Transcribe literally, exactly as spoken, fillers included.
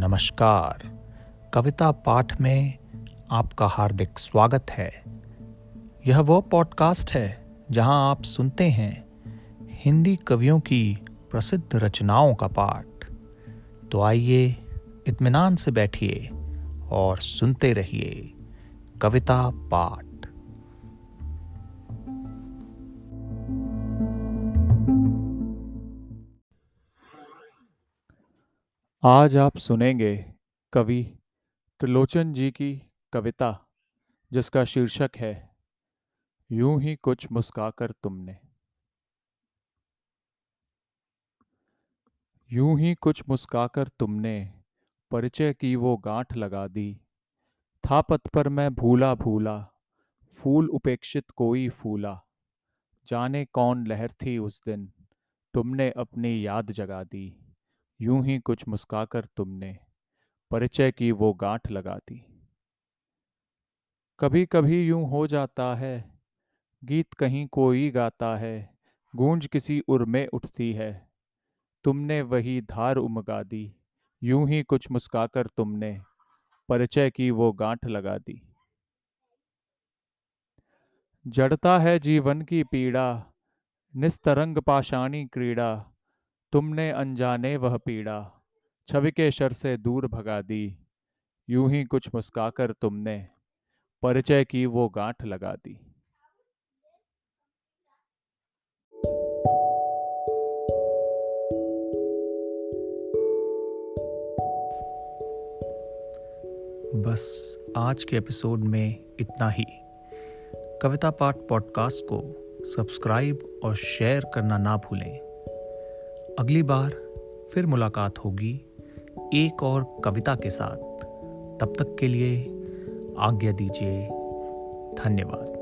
नमस्कार। कविता पाठ में आपका हार्दिक स्वागत है। यह वो पॉडकास्ट है जहां आप सुनते हैं हिंदी कवियों की प्रसिद्ध रचनाओं का पाठ। तो आइए इत्मीनान से बैठिए और सुनते रहिए कविता पाठ। आज आप सुनेंगे कवि त्रिलोचन जी की कविता जिसका शीर्षक है यूं ही कुछ मुस्काकर तुमने। यूं ही कुछ मुस्काकर तुमने परिचय की वो गांठ लगा दी। था पथ पर मैं भूला भूला, फूल उपेक्षित कोई फूला। जाने कौन लहर थी उस दिन, तुमने अपनी याद जगा दी। यूं ही कुछ मुस्काकर तुमने परिचय की वो गांठ लगा दी। कभी कभी यूं हो जाता है, गीत कहीं कोई गाता है, गूंज किसी उर में उठती है। तुमने वही धार उमगा दी। यूं ही कुछ मुस्काकर तुमने परिचय की वो गांठ लगा दी। जड़ता है जीवन की पीड़ा, निस्तरंग पाषाणी क्रीड़ा। तुमने अनजाने वह पीड़ा, छवि के शर से दूर भगा दी। यूं ही कुछ मुस्काकर तुमने परिचय की वो गांठ लगा दी। बस आज के एपिसोड में इतना ही। कविता पाठ पॉडकास्ट को सब्सक्राइब और शेयर करना ना भूलें। अगली बार फिर मुलाकात होगी एक और कविता के साथ। तब तक के लिए आज्ञा दीजिए। धन्यवाद।